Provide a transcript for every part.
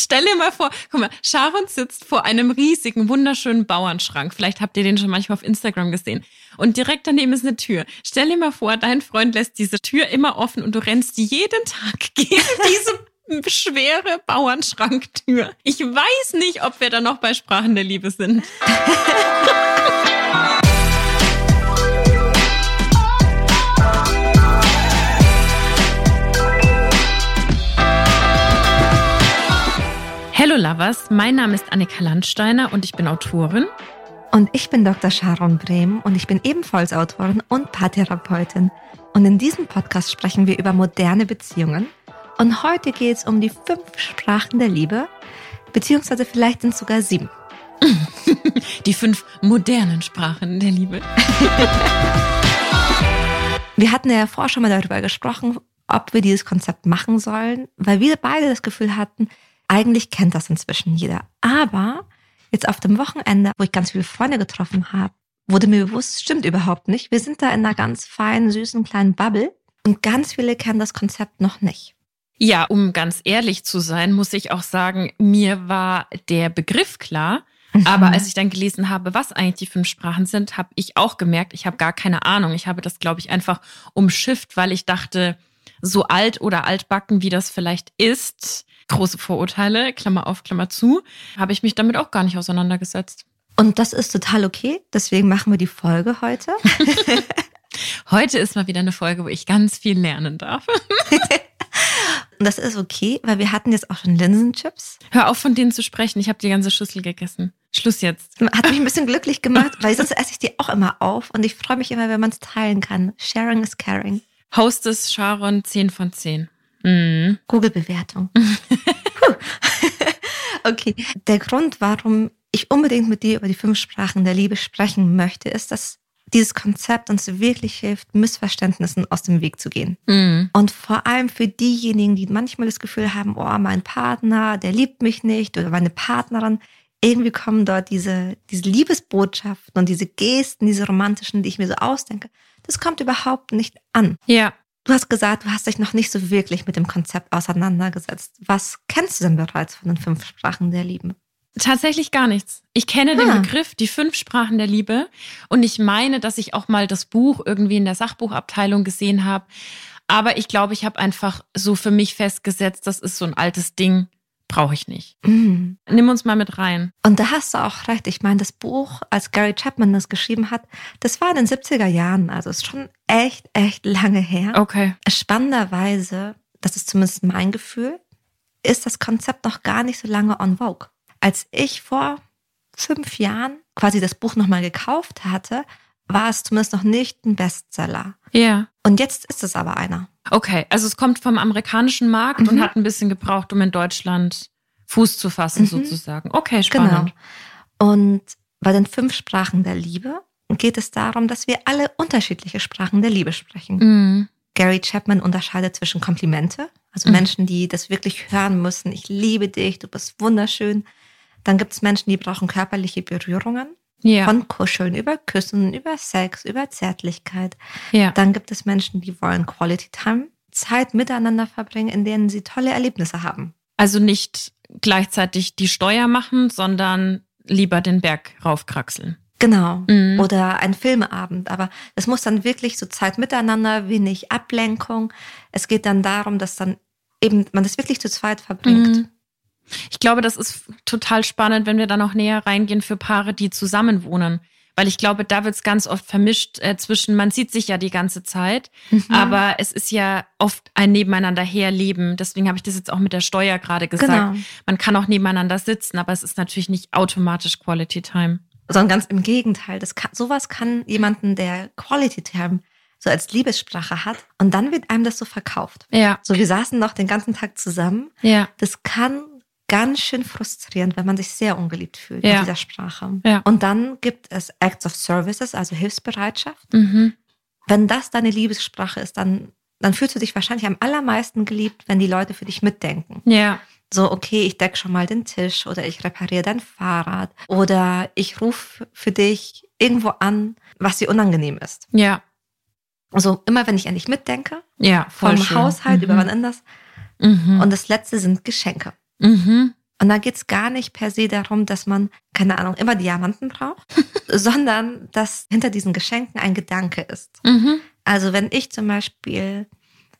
Stell dir mal vor, guck mal, Sharon sitzt vor einem riesigen, wunderschönen Bauernschrank. Vielleicht habt ihr den schon manchmal auf Instagram gesehen. Und direkt daneben ist eine Tür. Stell dir mal vor, dein Freund lässt diese Tür immer offen und du rennst jeden Tag gegen diese schwere Bauernschranktür. Ich weiß nicht, ob wir da noch bei Sprachen der Liebe sind. Hallo Lovers, mein Name ist Annika Landsteiner und ich bin Autorin. Und ich bin Dr. Sharon Brehm und ich bin ebenfalls Autorin und Paartherapeutin. Und in diesem Podcast sprechen wir über moderne Beziehungen. Und heute geht es um die 5 Sprachen der Liebe, beziehungsweise vielleicht sind es sogar 7. Die 5 modernen Sprachen der Liebe. Wir hatten ja vorher schon mal darüber gesprochen, ob wir dieses Konzept machen sollen, weil wir beide das Gefühl hatten, eigentlich kennt das inzwischen jeder. Aber jetzt auf dem Wochenende, wo ich ganz viele Freunde getroffen habe, wurde mir bewusst, stimmt überhaupt nicht. Wir sind da in einer ganz feinen, süßen, kleinen Bubble und ganz viele kennen das Konzept noch nicht. Ja, um ganz ehrlich zu sein, muss ich auch sagen, mir war der Begriff klar. Aber als ich dann gelesen habe, was eigentlich die 5 Sprachen sind, habe ich auch gemerkt, ich habe gar keine Ahnung. Ich habe das, glaube ich, einfach umschifft, weil ich dachte, so alt oder altbacken, wie das vielleicht ist, große Vorurteile, Klammer auf, Klammer zu, habe ich mich damit auch gar nicht auseinandergesetzt. Und das ist total okay, deswegen machen wir die Folge heute. Heute ist mal wieder eine Folge, wo ich ganz viel lernen darf. Und das ist okay, weil wir hatten jetzt auch schon Linsenchips. Hör auf, von denen zu sprechen, ich habe die ganze Schüssel gegessen. Schluss jetzt. Hat mich ein bisschen glücklich gemacht, weil sonst esse ich die auch immer auf und ich freue mich immer, wenn man es teilen kann. Sharing is caring. Hostess Sharon, 10 von 10. Mhm. Google-Bewertung. Okay, der Grund, warum ich unbedingt mit dir über die 5 Sprachen der Liebe sprechen möchte, ist, dass dieses Konzept uns wirklich hilft, Missverständnissen aus dem Weg zu gehen. Mhm. Und vor allem für diejenigen, die manchmal das Gefühl haben, oh, mein Partner, der liebt mich nicht oder meine Partnerin, irgendwie kommen dort diese Liebesbotschaften und diese Gesten, diese romantischen, die ich mir so ausdenke, das kommt überhaupt nicht an. Ja. Du hast gesagt, du hast dich noch nicht so wirklich mit dem Konzept auseinandergesetzt. Was kennst du denn bereits von den 5 Sprachen der Liebe? Tatsächlich gar nichts. Ich kenne den Begriff, die 5 Sprachen der Liebe. Und ich meine, dass ich auch mal das Buch irgendwie in der Sachbuchabteilung gesehen habe. Aber ich glaube, ich habe einfach so für mich festgesetzt, das ist so ein altes Ding, brauche ich nicht. Mhm. Nimm uns mal mit rein. Und da hast du auch recht. Ich meine, das Buch, als Gary Chapman das geschrieben hat, das war in den 70er Jahren. Also ist schon echt lange her. Okay. Spannenderweise, das ist zumindest mein Gefühl, ist das Konzept noch gar nicht so lange en vogue. Als ich vor 5 Jahren quasi das Buch nochmal gekauft hatte, war es zumindest noch nicht ein Bestseller. Ja. Yeah. Und jetzt ist es aber einer. Okay, also es kommt vom amerikanischen Markt und hat ein bisschen gebraucht, um in Deutschland Fuß zu fassen sozusagen. Okay, spannend. Genau. Und bei den 5 Sprachen der Liebe geht es darum, dass wir alle unterschiedliche Sprachen der Liebe sprechen. Mhm. Gary Chapman unterscheidet zwischen Komplimente, also Menschen, die das wirklich hören müssen, ich liebe dich, du bist wunderschön. Dann gibt es Menschen, die brauchen körperliche Berührungen. Ja. Von Kuscheln, über Küssen, über Sex, über Zärtlichkeit. Ja. Dann gibt es Menschen, die wollen Quality Time, Zeit miteinander verbringen, in denen sie tolle Erlebnisse haben. Also nicht gleichzeitig die Steuer machen, sondern lieber den Berg raufkraxeln. Genau. Mhm. Oder ein Filmeabend. Aber es muss dann wirklich so Zeit miteinander, wenig Ablenkung. Es geht dann darum, dass dann eben man das wirklich zu zweit verbringt. Mhm. Ich glaube, das ist total spannend, wenn wir da noch näher reingehen für Paare, die zusammenwohnen. Weil ich glaube, da wird es ganz oft vermischt zwischen, man sieht sich ja die ganze Zeit, aber es ist ja oft ein Nebeneinander herleben. Deswegen habe ich das jetzt auch mit der Steuer gerade gesagt. Genau. Man kann auch nebeneinander sitzen, aber es ist natürlich nicht automatisch Quality Time. Sondern ganz im Gegenteil. Sowas kann jemanden, der Quality Time so als Liebessprache hat und dann wird einem das so verkauft. Ja. So, wir saßen noch den ganzen Tag zusammen. Ja. Das kann ganz schön frustrierend, wenn man sich sehr ungeliebt fühlt in dieser Sprache. Ja. Und dann gibt es Acts of Services, also Hilfsbereitschaft. Mhm. Wenn das deine Liebessprache ist, dann fühlst du dich wahrscheinlich am allermeisten geliebt, wenn die Leute für dich mitdenken. Ja. So, okay, ich decke schon mal den Tisch oder ich repariere dein Fahrrad oder ich rufe für dich irgendwo an, was dir unangenehm ist. Ja. Also immer, wenn ich an dich mitdenke, vom Haushalt über wann anders. Mhm. Und das Letzte sind Geschenke. Mhm. Und da geht es gar nicht per se darum, dass man, keine Ahnung, immer Diamanten braucht, sondern dass hinter diesen Geschenken ein Gedanke ist. Mhm. Also wenn ich zum Beispiel,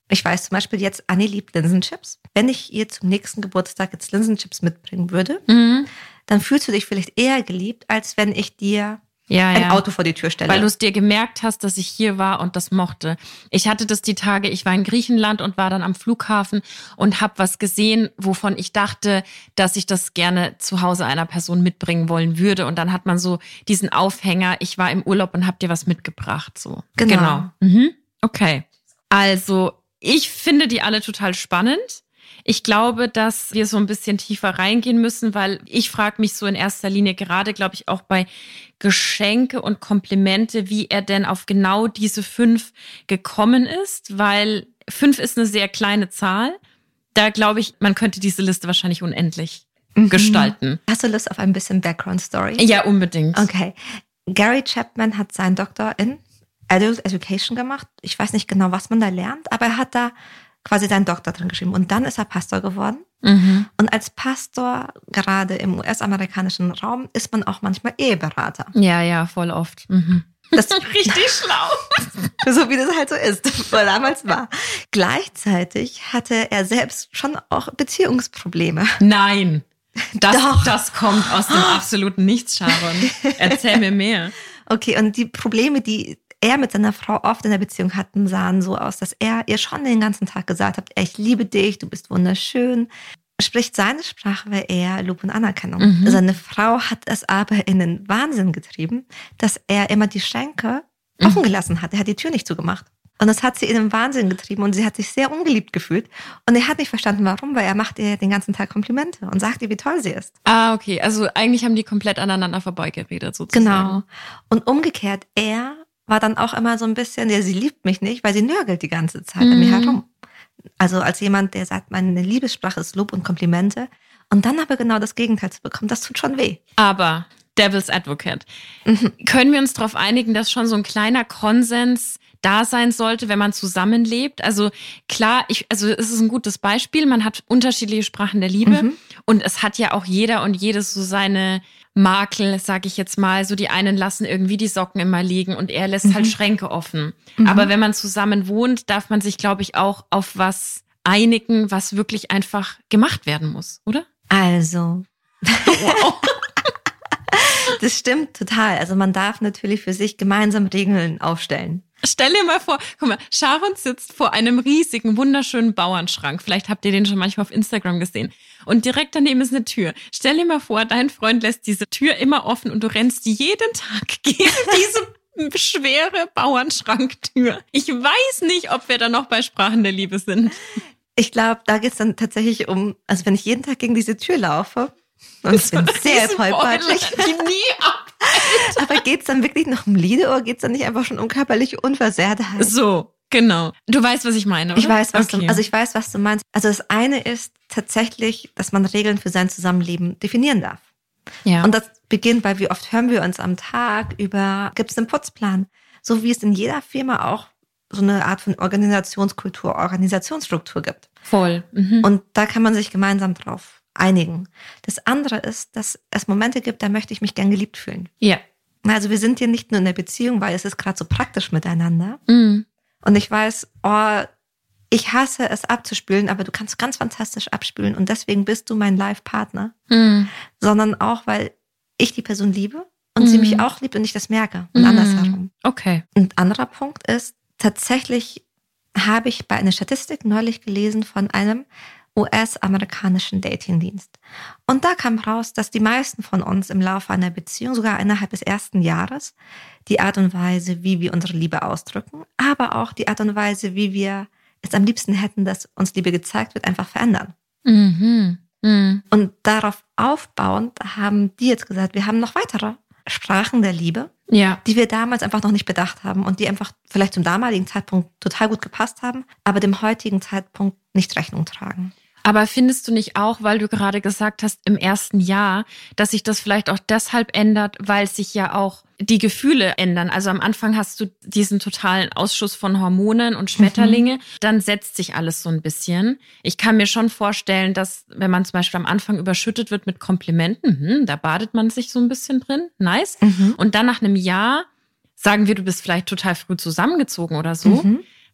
ich weiß zum Beispiel jetzt, Anni liebt Linsenchips. Wenn ich ihr zum nächsten Geburtstag jetzt Linsenchips mitbringen würde, mhm, dann fühlst du dich vielleicht eher geliebt, als wenn ich dir ein Auto vor die Tür stelle. Weil du es dir gemerkt hast, dass ich hier war und das mochte. Ich hatte das die Tage, ich war in Griechenland und war dann am Flughafen und habe was gesehen, wovon ich dachte, dass ich das gerne zu Hause einer Person mitbringen wollen würde. Und dann hat man so diesen Aufhänger, ich war im Urlaub und habe dir was mitgebracht. So. Genau. Mhm. Okay. Also ich finde die alle total spannend. Ich glaube, dass wir so ein bisschen tiefer reingehen müssen, weil ich frage mich so in erster Linie gerade, glaube ich, auch bei Geschenke und Komplimente, wie er denn auf genau diese 5 gekommen ist, weil 5 ist eine sehr kleine Zahl. Da glaube ich, man könnte diese Liste wahrscheinlich unendlich gestalten. Hast du Lust auf ein bisschen Background-Story? Ja, unbedingt. Okay. Gary Chapman hat seinen Doktor in Adult Education gemacht. Ich weiß nicht genau, was man da lernt, aber er hat da quasi seinen Doktor drin geschrieben. Und dann ist er Pastor geworden. Mhm. Und als Pastor, gerade im US-amerikanischen Raum, ist man auch manchmal Eheberater. Ja, voll oft. Mhm. Das richtig schlau. So wie das halt so ist, weil damals war. Gleichzeitig hatte er selbst schon auch Beziehungsprobleme. Nein, das kommt aus dem absoluten Nichts, Sharon. Erzähl mir mehr. Okay, und die Probleme, die er mit seiner Frau oft in der Beziehung hatten, sahen so aus, dass er ihr schon den ganzen Tag gesagt hat, ich liebe dich, du bist wunderschön. Spricht seine Sprache war eher Lob und Anerkennung. Mhm. Seine Frau hat es aber in den Wahnsinn getrieben, dass er immer die Schenke offen gelassen hat. Er hat die Tür nicht zugemacht. Und das hat sie in den Wahnsinn getrieben und sie hat sich sehr ungeliebt gefühlt. Und er hat nicht verstanden, warum, weil er macht ihr den ganzen Tag Komplimente und sagt ihr, wie toll sie ist. Ah, okay. Also eigentlich haben die komplett aneinander vorbeigeredet sozusagen. Genau. Und umgekehrt, er war dann auch immer so ein bisschen, sie liebt mich nicht, weil sie nörgelt die ganze Zeit an mir herum. Also als jemand, der sagt, meine Liebessprache ist Lob und Komplimente. Und dann aber genau das Gegenteil zu bekommen, das tut schon weh. Aber, Devil's Advocate, können wir uns darauf einigen, dass schon so ein kleiner Konsens da sein sollte, wenn man zusammenlebt? Also klar, es ist ein gutes Beispiel, man hat unterschiedliche Sprachen der Liebe und es hat ja auch jeder und jedes so seine Makel, sage ich jetzt mal, so die einen lassen irgendwie die Socken immer liegen und er lässt halt Schränke offen. Mhm. Aber wenn man zusammen wohnt, darf man sich, glaube ich, auch auf was einigen, was wirklich einfach gemacht werden muss, oder? Also, wow. Das stimmt total. Also man darf natürlich für sich gemeinsam Regeln aufstellen. Stell dir mal vor, guck mal, Sharon sitzt vor einem riesigen, wunderschönen Bauernschrank. Vielleicht habt ihr den schon manchmal auf Instagram gesehen. Und direkt daneben ist eine Tür. Stell dir mal vor, dein Freund lässt diese Tür immer offen und du rennst jeden Tag gegen diese schwere Bauernschranktür. Ich weiß nicht, ob wir da noch bei Sprachen der Liebe sind. Ich glaube, da geht es dann tatsächlich um, also wenn ich jeden Tag gegen diese Tür laufe, und ich bin sehr vollpatschig. Aber geht's dann wirklich noch um Liebe oder geht's dann nicht einfach schon um körperliche Unversehrtheit? So, genau. Du weißt, was ich meine, oder? Ich weiß, was du meinst. Also das eine ist tatsächlich, dass man Regeln für sein Zusammenleben definieren darf. Ja. Und das beginnt bei, wie oft hören wir uns am Tag über, gibt's einen Putzplan? So wie es in jeder Firma auch so eine Art von Organisationskultur, Organisationsstruktur gibt. Voll. Mhm. Und da kann man sich gemeinsam drauf einigen. Das andere ist, dass es Momente gibt, da möchte ich mich gern geliebt fühlen. Ja. Also wir sind hier nicht nur in der Beziehung, weil es ist gerade so praktisch miteinander. Mhm. Und ich weiß, ich hasse es abzuspülen, aber du kannst ganz fantastisch abspülen und deswegen bist du mein Live-Partner. Mhm. Sondern auch, weil ich die Person liebe und sie mich auch liebt und ich das merke und andersherum. Okay. Ein anderer Punkt ist, tatsächlich habe ich bei einer Statistik neulich gelesen von einem US-amerikanischen Datingdienst. Und da kam raus, dass die meisten von uns im Laufe einer Beziehung, sogar innerhalb des ersten Jahres, die Art und Weise, wie wir unsere Liebe ausdrücken, aber auch die Art und Weise, wie wir es am liebsten hätten, dass uns Liebe gezeigt wird, einfach verändern. Mhm. Mhm. Und darauf aufbauend haben die jetzt gesagt, wir haben noch weitere Sprachen der Liebe, die wir damals einfach noch nicht bedacht haben und die einfach vielleicht zum damaligen Zeitpunkt total gut gepasst haben, aber dem heutigen Zeitpunkt nicht Rechnung tragen. Aber findest du nicht auch, weil du gerade gesagt hast, im ersten Jahr, dass sich das vielleicht auch deshalb ändert, weil sich ja auch die Gefühle ändern? Also am Anfang hast du diesen totalen Ausschuss von Hormonen und Schmetterlinge, dann setzt sich alles so ein bisschen. Ich kann mir schon vorstellen, dass wenn man zum Beispiel am Anfang überschüttet wird mit Komplimenten, da badet man sich so ein bisschen drin, nice. Und dann nach einem Jahr, sagen wir, du bist vielleicht total früh zusammengezogen oder so,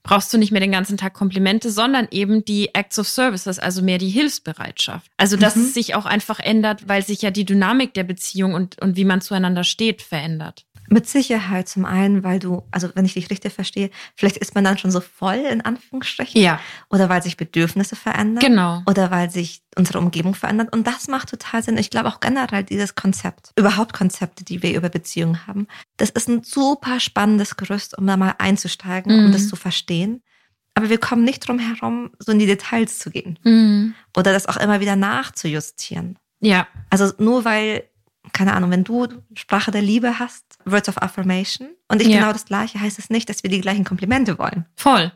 brauchst du nicht mehr den ganzen Tag Komplimente, sondern eben die Acts of Services, also mehr die Hilfsbereitschaft. Also dass es sich auch einfach ändert, weil sich ja die Dynamik der Beziehung und wie man zueinander steht, verändert. Mit Sicherheit zum einen, weil du, also wenn ich dich richtig verstehe, vielleicht ist man dann schon so voll in Anführungsstrichen. Ja. Oder weil sich Bedürfnisse verändern. Genau. Oder weil sich unsere Umgebung verändert. Und das macht total Sinn. Ich glaube auch generell dieses Konzept, überhaupt Konzepte, die wir über Beziehungen haben, das ist ein super spannendes Gerüst, um da mal einzusteigen, um das zu verstehen. Aber wir kommen nicht drum herum, so in die Details zu gehen. Oder das auch immer wieder nachzujustieren. Ja. Also nur weil... Keine Ahnung, wenn du Sprache der Liebe hast, Words of Affirmation, und ich genau das Gleiche, heißt es nicht, dass wir die gleichen Komplimente wollen. Voll.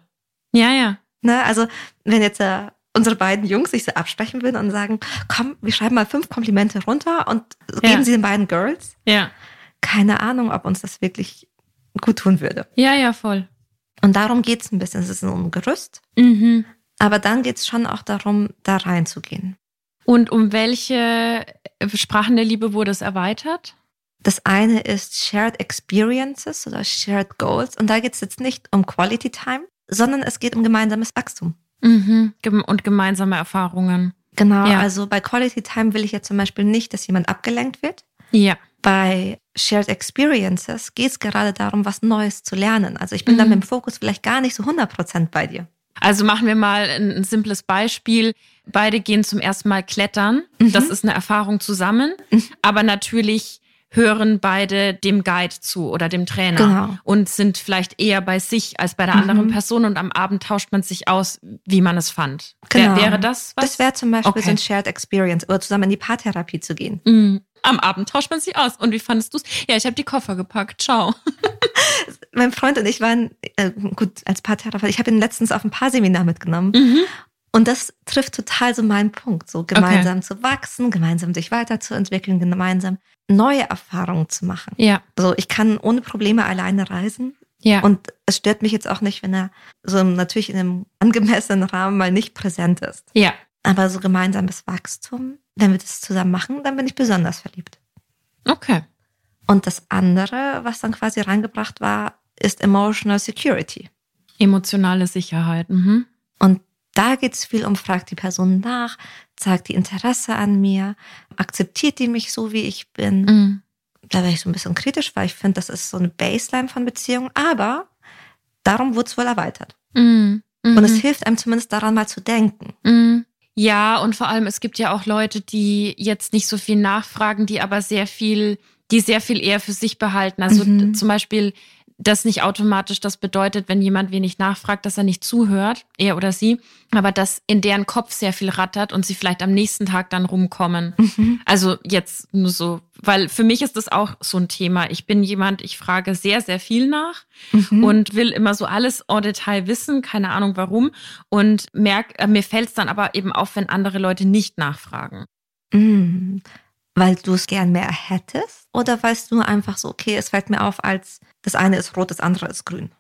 Ja, ja. Ne, also wenn jetzt unsere beiden Jungs sich so absprechen würden und sagen, komm, wir schreiben mal 5 Komplimente runter und geben sie den beiden Girls. Ja. Keine Ahnung, ob uns das wirklich gut tun würde. Ja, ja, voll. Und darum geht es ein bisschen. Es ist ein Gerüst. Aber dann geht es schon auch darum, da reinzugehen. Und um welche Sprachen der Liebe wurde es erweitert? Das eine ist Shared Experiences oder Shared Goals. Und da geht es jetzt nicht um Quality Time, sondern es geht um gemeinsames Wachstum. Und gemeinsame Erfahrungen. Genau, ja. Also bei Quality Time will ich ja zum Beispiel nicht, dass jemand abgelenkt wird. Ja. Bei Shared Experiences geht es gerade darum, was Neues zu lernen. Also ich bin dann mit dem Fokus vielleicht gar nicht so 100% bei dir. Also machen wir mal ein simples Beispiel. Beide gehen zum ersten Mal klettern. Das ist eine Erfahrung zusammen. Aber natürlich hören beide dem Guide zu oder dem Trainer. Genau. Und sind vielleicht eher bei sich als bei der anderen Person. Und am Abend tauscht man sich aus, wie man es fand. Genau. Wäre das was? Das wäre zum Beispiel so ein Shared Experience oder zusammen in die Paartherapie zu gehen. Am Abend tauscht man sich aus. Und wie fandest du es? Ja, ich habe die Koffer gepackt. Ciao. Mein Freund und ich waren, gut, als Paartherapeut, ich habe ihn letztens auf ein Paarseminar mitgenommen. Und das trifft total so meinen Punkt, so gemeinsam zu wachsen, gemeinsam sich weiterzuentwickeln, gemeinsam neue Erfahrungen zu machen. Ja. So, ich kann ohne Probleme alleine reisen. Ja. Und es stört mich jetzt auch nicht, wenn er so natürlich in einem angemessenen Rahmen mal nicht präsent ist. Ja. Aber so gemeinsames Wachstum, wenn wir das zusammen machen, dann bin ich besonders verliebt. Okay. Und das andere, was dann quasi reingebracht war, ist Emotional Security. Emotionale Sicherheit. Und da geht es viel um, fragt die Person nach, zeigt die Interesse an mir, akzeptiert die mich so, wie ich bin. Da wäre ich so ein bisschen kritisch, weil ich finde, das ist so eine Baseline von Beziehungen. Aber darum wurde es wohl erweitert. Und es hilft einem zumindest daran, mal zu denken. Ja, und vor allem, es gibt ja auch Leute, die jetzt nicht so viel nachfragen, die sehr viel eher für sich behalten. Also zum Beispiel, das nicht automatisch, das bedeutet, wenn jemand wenig nachfragt, dass er nicht zuhört, er oder sie, aber dass in deren Kopf sehr viel rattert und sie vielleicht am nächsten Tag dann rumkommen. Also jetzt nur so, weil für mich ist das auch so ein Thema. Ich bin jemand, ich frage sehr, sehr viel nach und will immer so alles en Detail wissen, keine Ahnung warum, und mir fällt es dann aber eben auf, wenn andere Leute nicht nachfragen. Weil du es gern mehr hättest? Oder weißt du einfach so, okay, es fällt mir auf, als das eine ist rot, das andere ist grün?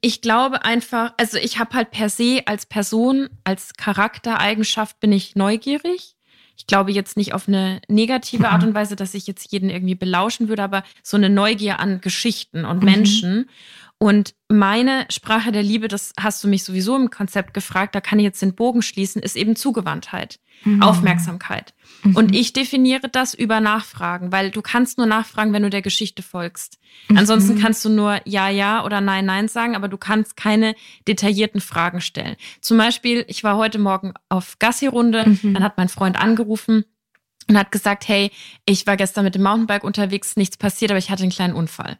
Ich glaube einfach, also ich habe halt per se als Person, als Charaktereigenschaft bin ich neugierig. Ich glaube jetzt nicht auf eine negative Art und Weise, dass ich jetzt jeden irgendwie belauschen würde, aber so eine Neugier an Geschichten und Menschen. Und meine Sprache der Liebe, das hast du mich sowieso im Konzept gefragt, da kann ich jetzt den Bogen schließen, ist eben Zugewandtheit, Aufmerksamkeit. Und ich definiere das über Nachfragen, weil du kannst nur nachfragen, wenn du der Geschichte folgst. Ansonsten kannst du nur ja, ja oder nein, nein sagen, aber du kannst keine detaillierten Fragen stellen. Zum Beispiel, ich war heute Morgen auf Gassi-Runde, dann hat mein Freund angerufen und hat gesagt, hey, ich war gestern mit dem Mountainbike unterwegs, nichts passiert, aber ich hatte einen kleinen Unfall.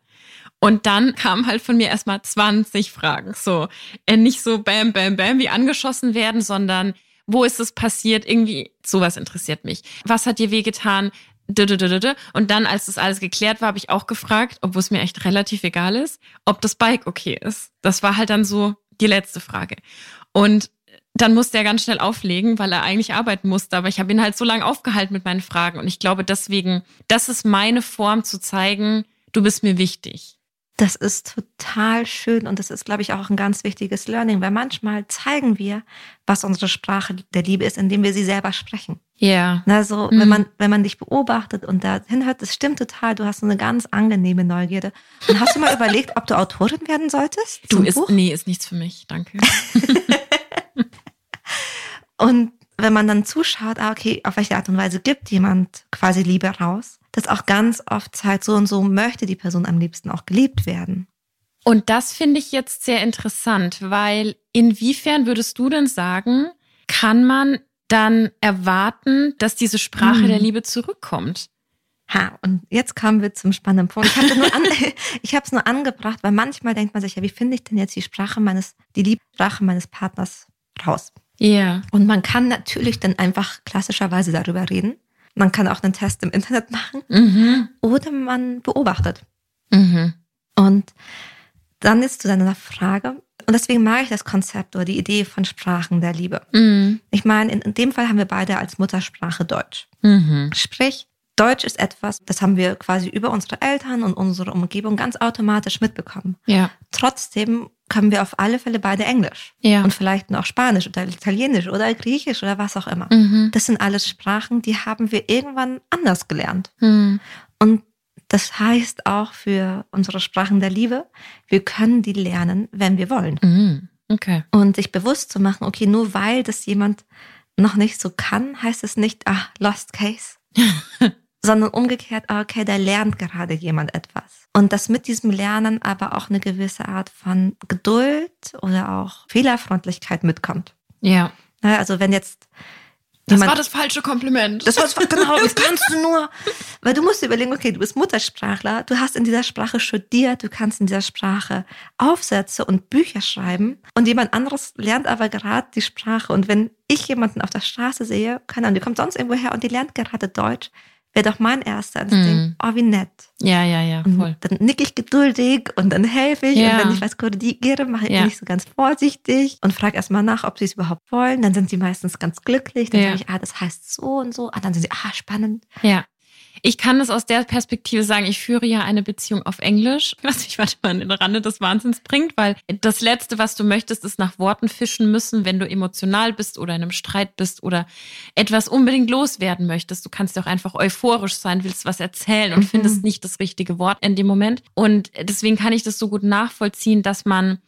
Und dann kamen halt von mir erstmal 20 Fragen. So, nicht so bam, bam, bam, wie angeschossen werden, sondern wo ist es passiert? Irgendwie sowas interessiert mich. Was hat dir wehgetan? Und dann, als das alles geklärt war, habe ich auch gefragt, obwohl es mir echt relativ egal ist, ob das Bike okay ist. Das war halt dann so die letzte Frage. Und dann musste er ganz schnell auflegen, weil er eigentlich arbeiten musste. Aber ich habe ihn halt so lange aufgehalten mit meinen Fragen. Und ich glaube deswegen, das ist meine Form zu zeigen, du bist mir wichtig. Das ist total schön und das ist, glaube ich, auch ein ganz wichtiges Learning, weil manchmal zeigen wir, was unsere Sprache der Liebe ist, indem wir sie selber sprechen. Ja. Yeah. Also wenn man dich beobachtet und da hinhört, das stimmt total, du hast so eine ganz angenehme Neugierde. Und hast du mal überlegt, ob du Autorin werden solltest? Nee, ist nichts für mich, danke. Und wenn man dann zuschaut, okay, auf welche Art und Weise gibt jemand quasi Liebe raus? Das auch ganz oft zeigt, so und so möchte die Person am liebsten auch geliebt werden. Und das finde ich jetzt sehr interessant, weil inwiefern würdest du denn sagen, kann man dann erwarten, dass diese Sprache der Liebe zurückkommt? Ha, und jetzt kommen wir zum spannenden Punkt. Ich habe es nur angebracht, weil manchmal denkt man sich, ja, wie finde ich denn jetzt die Liebessprache meines Partners raus? Ja. Yeah. Und man kann natürlich dann einfach klassischerweise darüber reden. Man kann auch einen Test im Internet machen oder man beobachtet. Mhm. Und dann ist zu deiner Frage, und deswegen mag ich das Konzept oder die Idee von Sprachen der Liebe. Mhm. Ich meine, in dem Fall haben wir beide als Muttersprache Deutsch. Mhm. Sprich, Deutsch ist etwas, das haben wir quasi über unsere Eltern und unsere Umgebung ganz automatisch mitbekommen. Ja. Trotzdem können wir auf alle Fälle beide Englisch und vielleicht noch Spanisch oder Italienisch oder Griechisch oder was auch immer. Mhm. Das sind alles Sprachen, die haben wir irgendwann anders gelernt. Mhm. Und das heißt auch für unsere Sprachen der Liebe, wir können die lernen, wenn wir wollen. Mhm. Okay. Und sich bewusst zu machen, okay, nur weil das jemand noch nicht so kann, heißt es nicht, lost case. Sondern umgekehrt, okay, da lernt gerade jemand etwas. Und dass mit diesem Lernen aber auch eine gewisse Art von Geduld oder auch Fehlerfreundlichkeit mitkommt. Ja. Also wenn jetzt jemand, das war das falsche Kompliment. Genau, das kannst du nur. Weil du musst überlegen, okay, du bist Muttersprachler, du hast in dieser Sprache studiert, du kannst in dieser Sprache Aufsätze und Bücher schreiben und jemand anderes lernt aber gerade die Sprache. Und wenn ich jemanden auf der Straße sehe, keine Ahnung, die kommt sonst irgendwo her und die lernt gerade Deutsch, wäre doch mein erster Instinkt, wie nett. Ja, voll. Und dann nicke ich geduldig und dann helfe ich. Ja. Und wenn ich was korrigiere, mache ich nicht so ganz vorsichtig und frage erstmal nach, ob sie es überhaupt wollen. Dann sind sie meistens ganz glücklich. Dann sage ich, das heißt so und so. Dann sind sie, spannend. Ja. Ich kann das aus der Perspektive sagen, ich führe ja eine Beziehung auf Englisch, was mich manchmal an den Rande des Wahnsinns bringt, weil das Letzte, was du möchtest, ist nach Worten fischen müssen, wenn du emotional bist oder in einem Streit bist oder etwas unbedingt loswerden möchtest. Du kannst ja auch einfach euphorisch sein, willst was erzählen und findest nicht das richtige Wort in dem Moment. Und deswegen kann ich das so gut nachvollziehen, dass man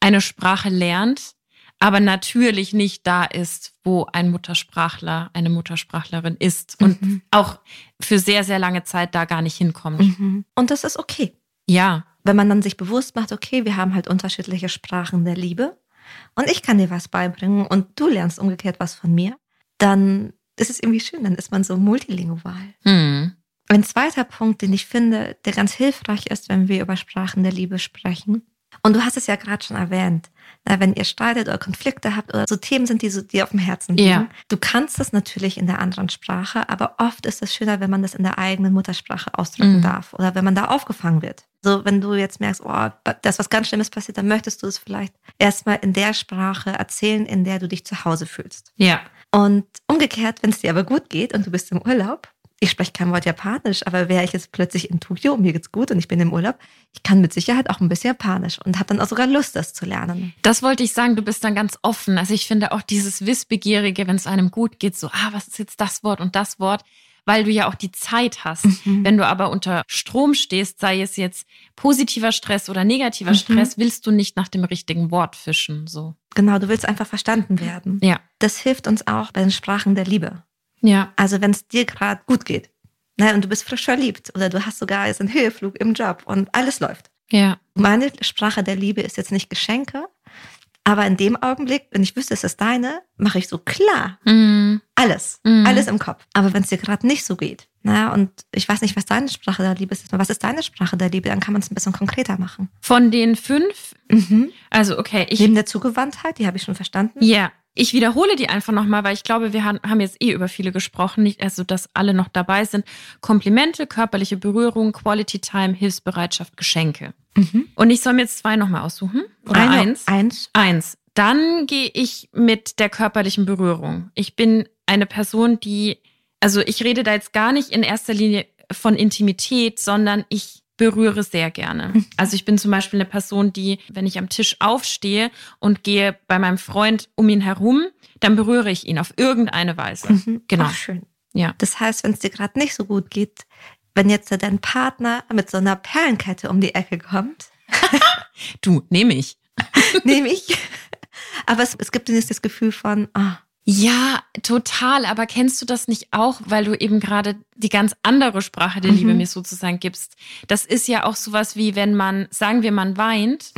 eine Sprache lernt, aber natürlich nicht da ist, wo ein Muttersprachler, eine Muttersprachlerin ist und auch für sehr, sehr lange Zeit da gar nicht hinkommt. Mhm. Und das ist okay. Ja. Wenn man dann sich bewusst macht, okay, wir haben halt unterschiedliche Sprachen der Liebe und ich kann dir was beibringen und du lernst umgekehrt was von mir, dann ist es irgendwie schön, dann ist man so multilingual. Mhm. Ein zweiter Punkt, den ich finde, der ganz hilfreich ist, wenn wir über Sprachen der Liebe sprechen, und du hast es ja gerade schon erwähnt, wenn ihr streitet oder Konflikte habt oder so Themen sind, die so dir auf dem Herzen liegen. Yeah. Du kannst das natürlich in der anderen Sprache, aber oft ist es schöner, wenn man das in der eigenen Muttersprache ausdrücken darf oder wenn man da aufgefangen wird. So, wenn du jetzt merkst, da ist was ganz Schlimmes passiert, dann möchtest du es vielleicht erstmal in der Sprache erzählen, in der du dich zu Hause fühlst. Ja. Yeah. Und umgekehrt, wenn es dir aber gut geht und du bist im Urlaub, ich spreche kein Wort Japanisch, aber wäre ich jetzt plötzlich in Tokio und mir geht's gut und ich bin im Urlaub, ich kann mit Sicherheit auch ein bisschen Japanisch und habe dann auch sogar Lust, das zu lernen. Das wollte ich sagen, du bist dann ganz offen. Also ich finde auch dieses Wissbegierige, wenn es einem gut geht, so, was ist jetzt das Wort und das Wort, weil du ja auch die Zeit hast. Mhm. Wenn du aber unter Strom stehst, sei es jetzt positiver Stress oder negativer Stress, willst du nicht nach dem richtigen Wort fischen. So. Genau, du willst einfach verstanden werden. Ja. Das hilft uns auch bei den Sprachen der Liebe. Ja. Also wenn es dir gerade gut geht, und du bist frisch verliebt oder du hast sogar jetzt einen Höhenflug im Job und alles läuft. Ja. Meine Sprache der Liebe ist jetzt nicht Geschenke, aber in dem Augenblick, wenn ich wüsste, es ist deine, mache ich so klar alles im Kopf. Aber wenn es dir gerade nicht so geht, und ich weiß nicht, was deine Sprache der Liebe ist, aber was ist deine Sprache der Liebe, dann kann man es ein bisschen konkreter machen. Von den 5? Mhm. Also okay. Neben der Zugewandtheit, die habe ich schon verstanden. Ja. Yeah. Ich wiederhole die einfach nochmal, weil ich glaube, wir haben jetzt über viele gesprochen, dass alle noch dabei sind. Komplimente, körperliche Berührung, Quality Time, Hilfsbereitschaft, Geschenke. Mhm. Und ich soll mir jetzt 2 nochmal aussuchen? Oder eins? Eins. Dann gehe ich mit der körperlichen Berührung. Ich bin eine Person, die, also ich rede da jetzt gar nicht in erster Linie von Intimität, sondern ich berühre sehr gerne. Also ich bin zum Beispiel eine Person, die, wenn ich am Tisch aufstehe und gehe bei meinem Freund um ihn herum, dann berühre ich ihn auf irgendeine Weise. Mhm. Genau. Auch schön. Ja. Das heißt, wenn es dir gerade nicht so gut geht, wenn jetzt dein Partner mit so einer Perlenkette um die Ecke kommt. Du, nehme ich. Nehme ich. Aber es gibt dir das Gefühl von, ah. Ja, total. Aber kennst du das nicht auch, weil du eben gerade die ganz andere Sprache der Liebe mir sozusagen gibst? Das ist ja auch sowas wie, wenn man, sagen wir, man weint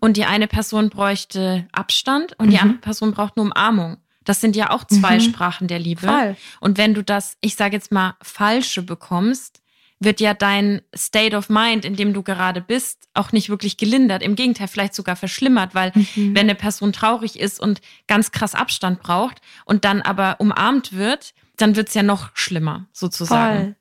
und die eine Person bräuchte Abstand und die andere Person braucht eine Umarmung. Das sind ja auch zwei Sprachen der Liebe. Voll. Und wenn du das, ich sage jetzt mal, Falsche bekommst, wird ja dein State of Mind, in dem du gerade bist, auch nicht wirklich gelindert. Im Gegenteil, vielleicht sogar verschlimmert, weil wenn eine Person traurig ist und ganz krass Abstand braucht und dann aber umarmt wird, dann wird's ja noch schlimmer sozusagen. Voll.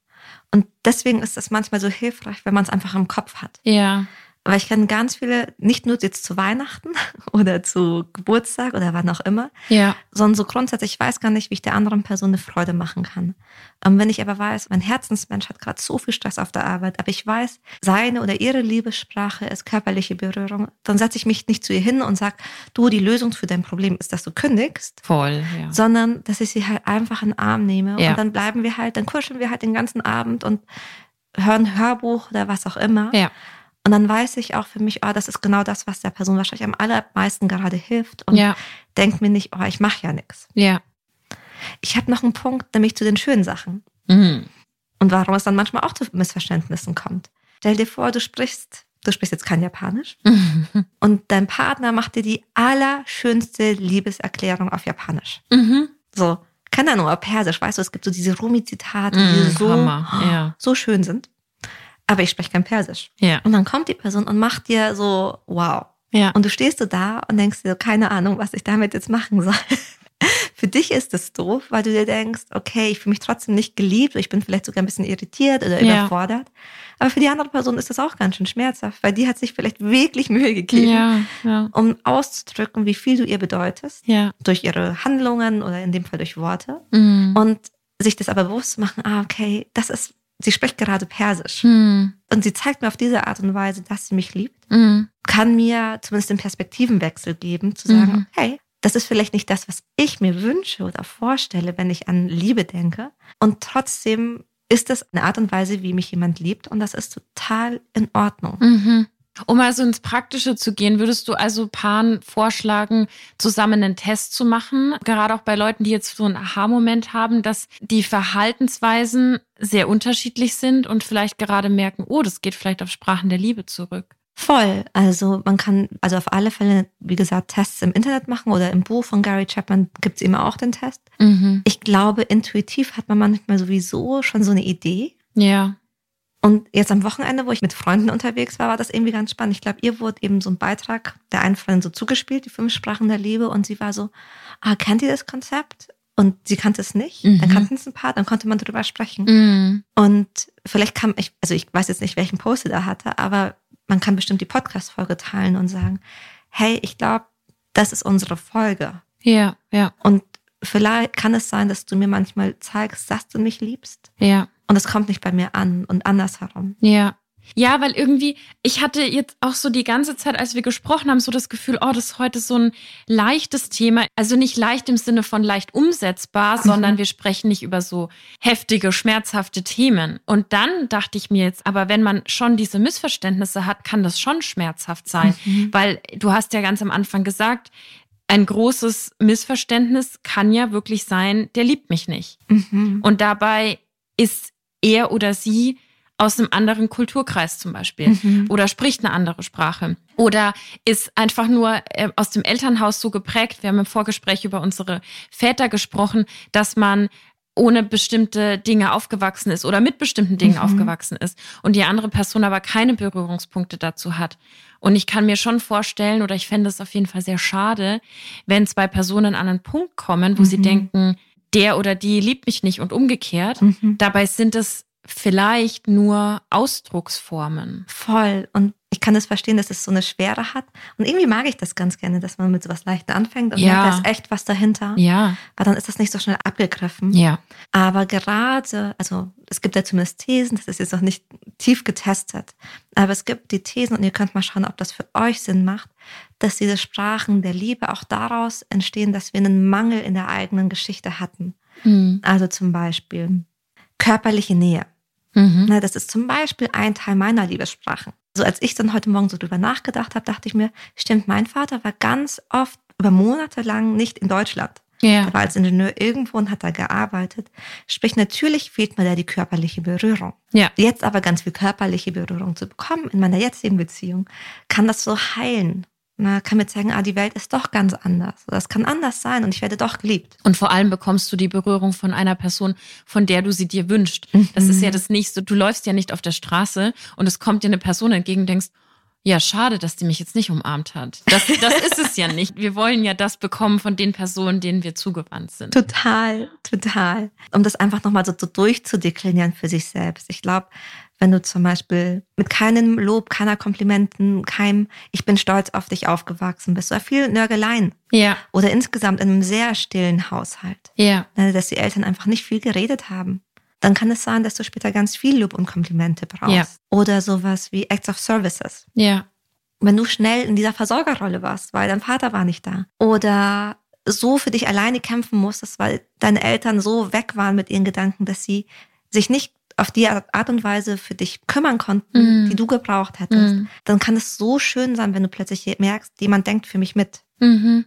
Und deswegen ist das manchmal so hilfreich, wenn man es einfach im Kopf hat. Ja. Aber ich kenne ganz viele, nicht nur jetzt zu Weihnachten oder zu Geburtstag oder wann auch immer, sondern so grundsätzlich, ich weiß gar nicht, wie ich der anderen Person eine Freude machen kann. Und wenn ich aber weiß, mein Herzensmensch hat gerade so viel Stress auf der Arbeit, aber ich weiß, seine oder ihre Liebessprache ist körperliche Berührung, dann setze ich mich nicht zu ihr hin und sage, du, die Lösung für dein Problem ist, dass du kündigst. Voll, ja. Sondern, dass ich sie halt einfach in den Arm nehme und dann bleiben wir halt, dann kuscheln wir halt den ganzen Abend und hören ein Hörbuch oder was auch immer. Ja. Und dann weiß ich auch für mich, das ist genau das, was der Person wahrscheinlich am allermeisten gerade hilft. Und denke mir nicht, ich mache ja nichts. Ja. Ich habe noch einen Punkt, nämlich zu den schönen Sachen. Mhm. Und warum es dann manchmal auch zu Missverständnissen kommt. Stell dir vor, du sprichst jetzt kein Japanisch. Mhm. Und dein Partner macht dir die allerschönste Liebeserklärung auf Japanisch. Mhm. So, kann er nur auf Persisch. Weißt du, es gibt so diese Rumi-Zitate, die so schön sind. Aber ich spreche kein Persisch. Yeah. Und dann kommt die Person und macht dir so, wow. Yeah. Und du stehst so da und denkst dir, keine Ahnung, was ich damit jetzt machen soll. Für dich ist das doof, weil du dir denkst, okay, ich fühle mich trotzdem nicht geliebt, ich bin vielleicht sogar ein bisschen irritiert oder überfordert. Aber für die andere Person ist das auch ganz schön schmerzhaft, weil die hat sich vielleicht wirklich Mühe gegeben, um auszudrücken, wie viel du ihr bedeutest, durch ihre Handlungen oder in dem Fall durch Worte. Mm. Und sich das aber bewusst machen, okay, das ist, sie spricht gerade Persisch und sie zeigt mir auf diese Art und Weise, dass sie mich liebt, kann mir zumindest den Perspektivenwechsel geben, zu sagen, okay, das ist vielleicht nicht das, was ich mir wünsche oder vorstelle, wenn ich an Liebe denke. Und trotzdem ist das eine Art und Weise, wie mich jemand liebt und das ist total in Ordnung. Mhm. Um also ins Praktische zu gehen, würdest du also Paaren vorschlagen, zusammen einen Test zu machen? Gerade auch bei Leuten, die jetzt so einen Aha-Moment haben, dass die Verhaltensweisen sehr unterschiedlich sind und vielleicht gerade merken, das geht vielleicht auf Sprachen der Liebe zurück. Voll. Also man kann also auf alle Fälle, wie gesagt, Tests im Internet machen oder im Buch von Gary Chapman gibt es eben auch den Test. Mhm. Ich glaube, intuitiv hat man manchmal sowieso schon so eine Idee. Ja. Und jetzt am Wochenende, wo ich mit Freunden unterwegs war, war das irgendwie ganz spannend. Ich glaube, ihr wurde eben so ein Beitrag der einen Freundin so zugespielt, die 5 Sprachen der Liebe. Und sie war so, kennt ihr das Konzept? Und sie kannte es nicht. Dann kannten es ein paar, dann konnte man drüber sprechen. Mhm. Und vielleicht ich weiß jetzt nicht, welchen Post sie da hatte, aber man kann bestimmt die Podcast-Folge teilen und sagen, hey, ich glaube, das ist unsere Folge. Ja, ja. Und vielleicht kann es sein, dass du mir manchmal zeigst, dass du mich liebst. Ja. Und es kommt nicht bei mir an und andersherum. Ja. Ja, weil irgendwie, ich hatte jetzt auch so die ganze Zeit, als wir gesprochen haben, so das Gefühl, das ist heute so ein leichtes Thema. Also nicht leicht im Sinne von leicht umsetzbar, sondern wir sprechen nicht über so heftige, schmerzhafte Themen. Und dann dachte ich mir jetzt, aber wenn man schon diese Missverständnisse hat, kann das schon schmerzhaft sein. Mhm. Weil du hast ja ganz am Anfang gesagt, ein großes Missverständnis kann ja wirklich sein, der liebt mich nicht. Mhm. Und dabei ist er oder sie aus einem anderen Kulturkreis zum Beispiel oder spricht eine andere Sprache oder ist einfach nur aus dem Elternhaus so geprägt. Wir haben im Vorgespräch über unsere Väter gesprochen, dass man ohne bestimmte Dinge aufgewachsen ist oder mit bestimmten Dingen aufgewachsen ist und die andere Person aber keine Berührungspunkte dazu hat. Und ich kann mir schon vorstellen oder ich fände es auf jeden Fall sehr schade, wenn zwei Personen an einen Punkt kommen, wo sie denken, der oder die liebt mich nicht und umgekehrt. Dabei sind es vielleicht nur Ausdrucksformen. Voll. Und ich kann das verstehen, dass es so eine Schwere hat. Und irgendwie mag ich das ganz gerne, dass man mit sowas Leichten anfängt und da ist echt was dahinter. Ja. Weil dann ist das nicht so schnell abgegriffen. Ja. Aber gerade, also es gibt ja zumindest Thesen, das ist jetzt noch nicht tief getestet, aber es gibt die Thesen und ihr könnt mal schauen, ob das für euch Sinn macht, dass diese Sprachen der Liebe auch daraus entstehen, dass wir einen Mangel in der eigenen Geschichte hatten. Mhm. Also zum Beispiel körperliche Nähe. Mhm. Na, das ist zum Beispiel ein Teil meiner Liebessprachen. So, als ich dann heute Morgen so drüber nachgedacht habe, dachte ich mir, stimmt, mein Vater war ganz oft über Monate lang nicht in Deutschland. Yeah. Er war als Ingenieur irgendwo und hat da gearbeitet. Sprich, natürlich fehlt mir da die körperliche Berührung. Yeah. Jetzt aber ganz viel körperliche Berührung zu bekommen in meiner jetzigen Beziehung, kann das so heilen. Na, kann mir zeigen, die Welt ist doch ganz anders. Das kann anders sein und ich werde doch geliebt. Und vor allem bekommst du die Berührung von einer Person, von der du sie dir wünschst. Mhm. Das ist ja das Nächste. Du läufst ja nicht auf der Straße und es kommt dir eine Person entgegen und denkst, ja, schade, dass die mich jetzt nicht umarmt hat. Das ist es ja nicht. Wir wollen ja das bekommen von den Personen, denen wir zugewandt sind. Total, total. Um das einfach nochmal so durchzudeklinieren für sich selbst. Ich glaube, wenn du zum Beispiel mit keinem Lob, keiner Komplimenten, keinem "Ich bin stolz auf dich" aufgewachsen bist, oder viel Nörgeleien. Ja. Oder insgesamt in einem sehr stillen Haushalt. Ja. Dass die Eltern einfach nicht viel geredet haben. Dann kann es sein, dass du später ganz viel Lob und Komplimente brauchst. Ja. Oder sowas wie Acts of Services. Ja. Wenn du schnell in dieser Versorgerrolle warst, weil dein Vater war nicht da. Oder so für dich alleine kämpfen musstest, weil deine Eltern so weg waren mit ihren Gedanken, dass sie sich nicht auf die Art und Weise für dich kümmern konnten, die du gebraucht hättest. Dann kann es so schön sein, wenn du plötzlich merkst, jemand denkt für mich mit. Mhm.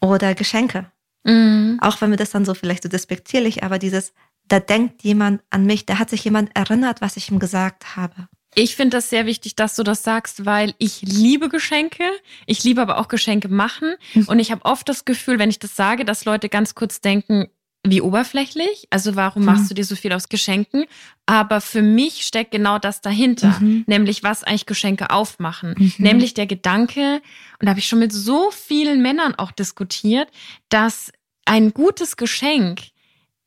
Oder Geschenke. Mhm. Auch wenn wir das dann so vielleicht so despektierlich, aber dieses... Da denkt jemand an mich, da hat sich jemand erinnert, was ich ihm gesagt habe. Ich finde das sehr wichtig, dass du das sagst, weil ich liebe Geschenke. Ich liebe aber auch Geschenke machen. Und ich habe oft das Gefühl, wenn ich das sage, dass Leute ganz kurz denken, wie oberflächlich. Also warum machst du dir so viel aus Geschenken? Aber für mich steckt genau das dahinter. Nämlich, was eigentlich Geschenke aufmachen. Nämlich der Gedanke, und da habe ich schon mit so vielen Männern auch diskutiert, dass ein gutes Geschenk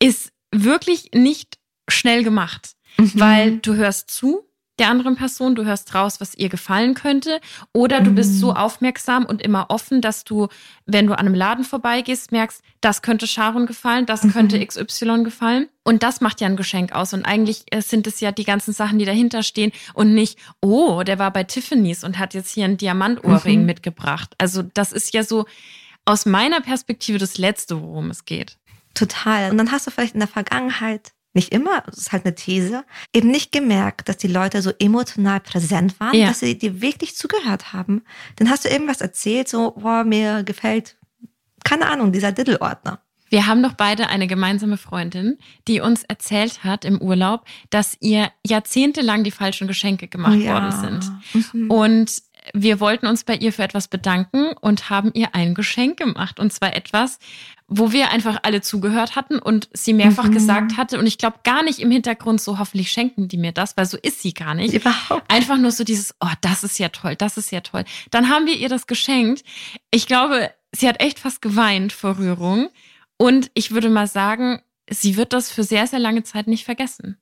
ist wirklich nicht schnell gemacht, weil du hörst zu der anderen Person, du hörst raus, was ihr gefallen könnte, oder du bist so aufmerksam und immer offen, dass du, wenn du an einem Laden vorbeigehst, merkst, das könnte Sharon gefallen, das könnte XY gefallen, und das macht ja ein Geschenk aus, und eigentlich sind es ja die ganzen Sachen, die dahinter stehen und nicht, oh, der war bei Tiffany's und hat jetzt hier einen Diamantohrring mitgebracht. Also das ist ja so aus meiner Perspektive das Letzte, worum es geht. Total. Und dann hast du vielleicht in der Vergangenheit, nicht immer, das ist halt eine These, eben nicht gemerkt, dass die Leute so emotional präsent waren, dass sie dir wirklich zugehört haben. Dann hast du irgendwas erzählt, so, boah, mir gefällt, keine Ahnung, dieser Diddle-Ordner. Wir haben doch beide eine gemeinsame Freundin, die uns erzählt hat im Urlaub, dass ihr jahrzehntelang die falschen Geschenke gemacht worden sind. Und wir wollten uns bei ihr für etwas bedanken und haben ihr ein Geschenk gemacht. Und zwar etwas, wo wir einfach alle zugehört hatten und sie mehrfach gesagt hatte. Und ich glaube gar nicht im Hintergrund so, hoffentlich schenken die mir das, weil so ist sie gar nicht. Überhaupt. Einfach nur so dieses, oh, das ist ja toll, das ist ja toll. Dann haben wir ihr das geschenkt. Ich glaube, sie hat echt fast geweint vor Rührung. Und ich würde mal sagen, sie wird das für sehr, sehr lange Zeit nicht vergessen.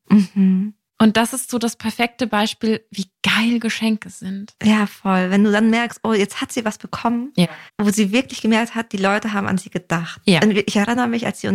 Und das ist so das perfekte Beispiel, wie geil Geschenke sind. Ja, voll. Wenn du dann merkst, oh, jetzt hat sie was bekommen, wo sie wirklich gemerkt hat, die Leute haben an sie gedacht. Ja. Ich erinnere mich, als sie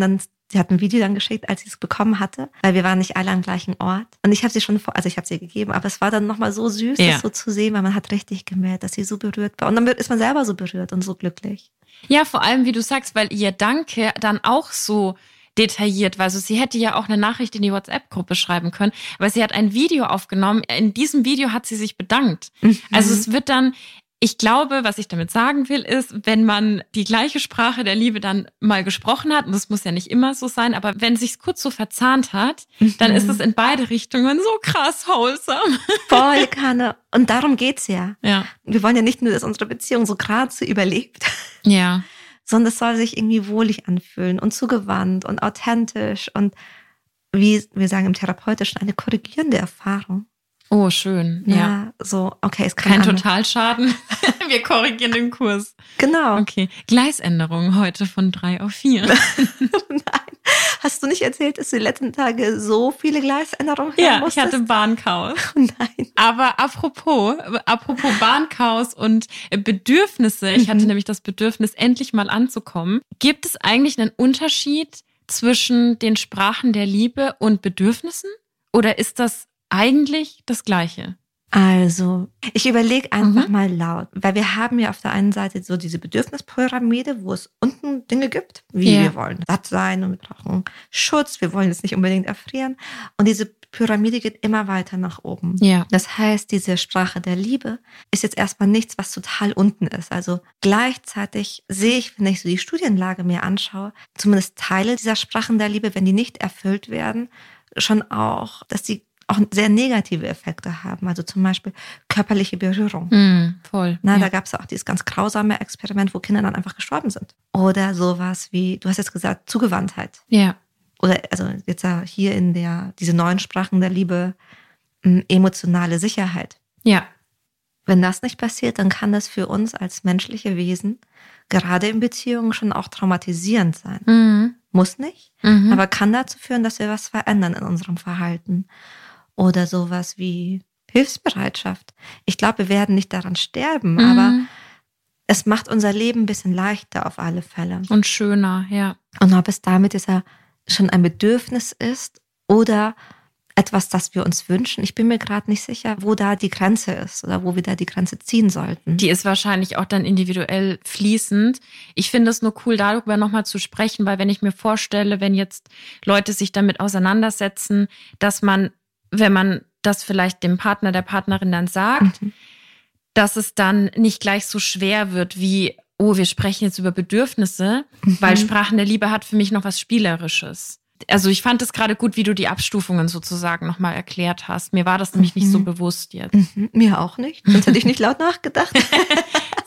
hat ein Video dann geschickt, als sie es bekommen hatte, weil wir waren nicht alle am gleichen Ort. Und ich habe sie ich habe sie gegeben, aber es war dann nochmal so süß, das so zu sehen, weil man hat richtig gemerkt, dass sie so berührt war. Und dann ist man selber so berührt und so glücklich. Ja, vor allem, wie du sagst, weil ihr Danke dann auch so detailliert war. Also sie hätte ja auch eine Nachricht in die WhatsApp-Gruppe schreiben können, aber sie hat ein Video aufgenommen. In diesem Video hat sie sich bedankt. Also es wird dann, ich glaube, was ich damit sagen will, ist, wenn man die gleiche Sprache der Liebe dann mal gesprochen hat, und das muss ja nicht immer so sein, aber wenn sich's kurz so verzahnt hat, dann ist es in beide Richtungen so krass wholesome. Voll, Kanne. Und darum geht's ja. Wir wollen ja nicht nur, dass unsere Beziehung so geradezu überlebt. Ja. Sondern es soll sich irgendwie wohlig anfühlen und zugewandt und authentisch und, wie wir sagen im Therapeutischen, eine korrigierende Erfahrung. Oh, schön. Ja. So, okay, es kann kein Totalschaden. Wir korrigieren den Kurs. Genau. Okay. Gleisänderung heute von 3 auf 4. Nein. Hast du nicht erzählt, dass du die letzten Tage so viele Gleisänderungen haben musstest? Ja, ich hatte Bahnchaos. Oh nein. Aber apropos Bahnchaos und Bedürfnisse, ich hatte nämlich das Bedürfnis, endlich mal anzukommen. Gibt es eigentlich einen Unterschied zwischen den Sprachen der Liebe und Bedürfnissen? Oder ist das eigentlich das Gleiche? Also, ich überlege einfach mal laut, weil wir haben ja auf der einen Seite so diese Bedürfnispyramide, wo es unten Dinge gibt, wie wir wollen satt sein und wir brauchen Schutz, wir wollen jetzt nicht unbedingt erfrieren. Und diese Pyramide geht immer weiter nach oben. Ja. Das heißt, diese Sprache der Liebe ist jetzt erstmal nichts, was total unten ist. Also gleichzeitig sehe ich, wenn ich so die Studienlage mir anschaue, zumindest Teile dieser Sprachen der Liebe, wenn die nicht erfüllt werden, schon auch, dass die auch sehr negative Effekte haben, also zum Beispiel körperliche Berührung. Voll. Da gab es auch dieses ganz grausame Experiment, wo Kinder dann einfach gestorben sind. Oder sowas wie, du hast jetzt gesagt, Zugewandtheit. Ja. Oder also jetzt hier in diese neuen Sprachen der Liebe, emotionale Sicherheit. Ja. Wenn das nicht passiert, dann kann das für uns als menschliche Wesen gerade in Beziehungen schon auch traumatisierend sein. Muss nicht, aber kann dazu führen, dass wir was verändern in unserem Verhalten. Oder sowas wie Hilfsbereitschaft. Ich glaube, wir werden nicht daran sterben, aber es macht unser Leben ein bisschen leichter auf alle Fälle. Und schöner, ja. Und ob es damit ist ja schon ein Bedürfnis ist oder etwas, das wir uns wünschen. Ich bin mir gerade nicht sicher, wo da die Grenze ist oder wo wir da die Grenze ziehen sollten. Die ist wahrscheinlich auch dann individuell fließend. Ich finde es nur cool, darüber nochmal zu sprechen, weil wenn ich mir vorstelle, wenn jetzt Leute sich damit auseinandersetzen, dass man, wenn man das vielleicht dem Partner, der Partnerin dann sagt, dass es dann nicht gleich so schwer wird wie, oh, wir sprechen jetzt über Bedürfnisse, weil Sprachen der Liebe hat für mich noch was Spielerisches. Also ich fand es gerade gut, wie du die Abstufungen sozusagen nochmal erklärt hast. Mir war das nämlich nicht so bewusst jetzt. Mir auch nicht, sonst hätte ich nicht laut nachgedacht.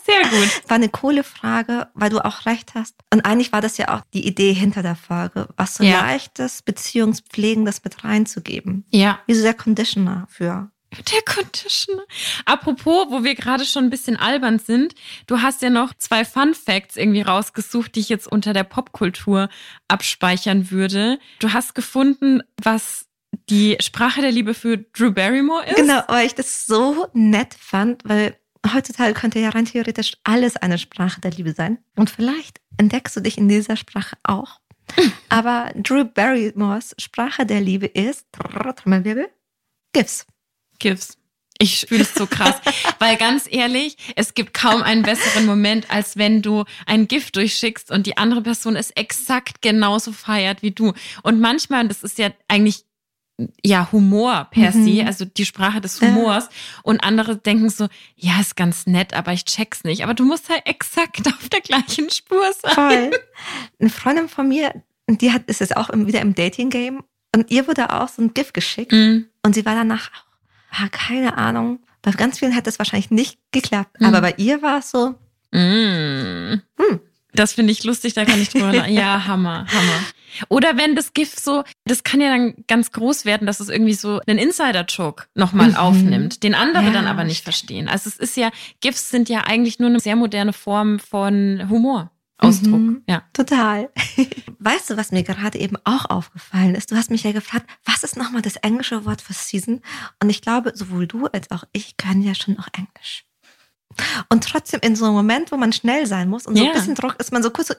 Sehr gut. War eine coole Frage, weil du auch recht hast. Und eigentlich war das ja auch die Idee hinter der Folge, was so leichtes, Beziehungspflegendes mit reinzugeben. Ja. Wie so der Conditioner für... Der Conditioner. Apropos, wo wir gerade schon ein bisschen albern sind, du hast ja noch 2 Fun Facts irgendwie rausgesucht, die ich jetzt unter der Popkultur abspeichern würde. Du hast gefunden, was die Sprache der Liebe für Drew Barrymore ist. Genau, weil ich das so nett fand, weil heutzutage könnte ja rein theoretisch alles eine Sprache der Liebe sein. Und vielleicht entdeckst du dich in dieser Sprache auch. Aber Drew Barrymores Sprache der Liebe ist Gifts. Gifts. Ich fühle es so krass, weil ganz ehrlich, es gibt kaum einen besseren Moment, als wenn du ein Gift durchschickst und die andere Person es exakt genauso feiert wie du. Und manchmal, das ist ja eigentlich Humor per se, also die Sprache des Humors. Und andere denken so, ja, ist ganz nett, aber ich check's nicht. Aber du musst halt exakt auf der gleichen Spur sein. Voll. Eine Freundin von mir, die ist jetzt auch wieder im Dating-Game und ihr wurde auch so ein Gift geschickt und sie war danach auch, keine Ahnung, bei ganz vielen hätte es wahrscheinlich nicht geklappt, aber bei ihr war es so. Das finde ich lustig, da kann ich drüber nachdenken. Ja, Hammer. Oder wenn das Gift so, das kann ja dann ganz groß werden, dass es irgendwie so einen Insider-Joke nochmal aufnimmt, den andere dann aber nicht verstehen. Also es ist ja, Gifts sind ja eigentlich nur eine sehr moderne Form von Humor. Ausdruck, total. Weißt du, was mir gerade eben auch aufgefallen ist? Du hast mich ja gefragt, was ist nochmal das englische Wort für Season? Und ich glaube, sowohl du als auch ich können ja schon noch Englisch. Und trotzdem in so einem Moment, wo man schnell sein muss und so ein bisschen Druck ist, man so kurz so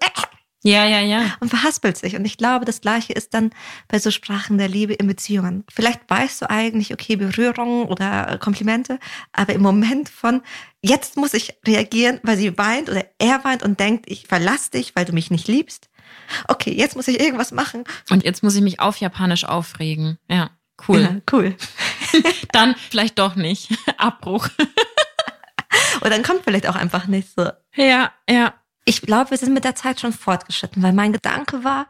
und verhaspelt sich. Und ich glaube, das Gleiche ist dann bei so Sprachen der Liebe in Beziehungen. Vielleicht weißt du eigentlich, okay, Berührung oder Komplimente, aber im Moment von, jetzt muss ich reagieren, weil sie weint oder er weint und denkt, ich verlasse dich, weil du mich nicht liebst. Okay, jetzt muss ich irgendwas machen. Und jetzt muss ich mich auf Japanisch aufregen. Ja, cool. Ja, cool. Dann vielleicht doch nicht. Abbruch. Und dann kommt vielleicht auch einfach nicht so. Ja. Ich glaube, wir sind mit der Zeit schon fortgeschritten, weil mein Gedanke war,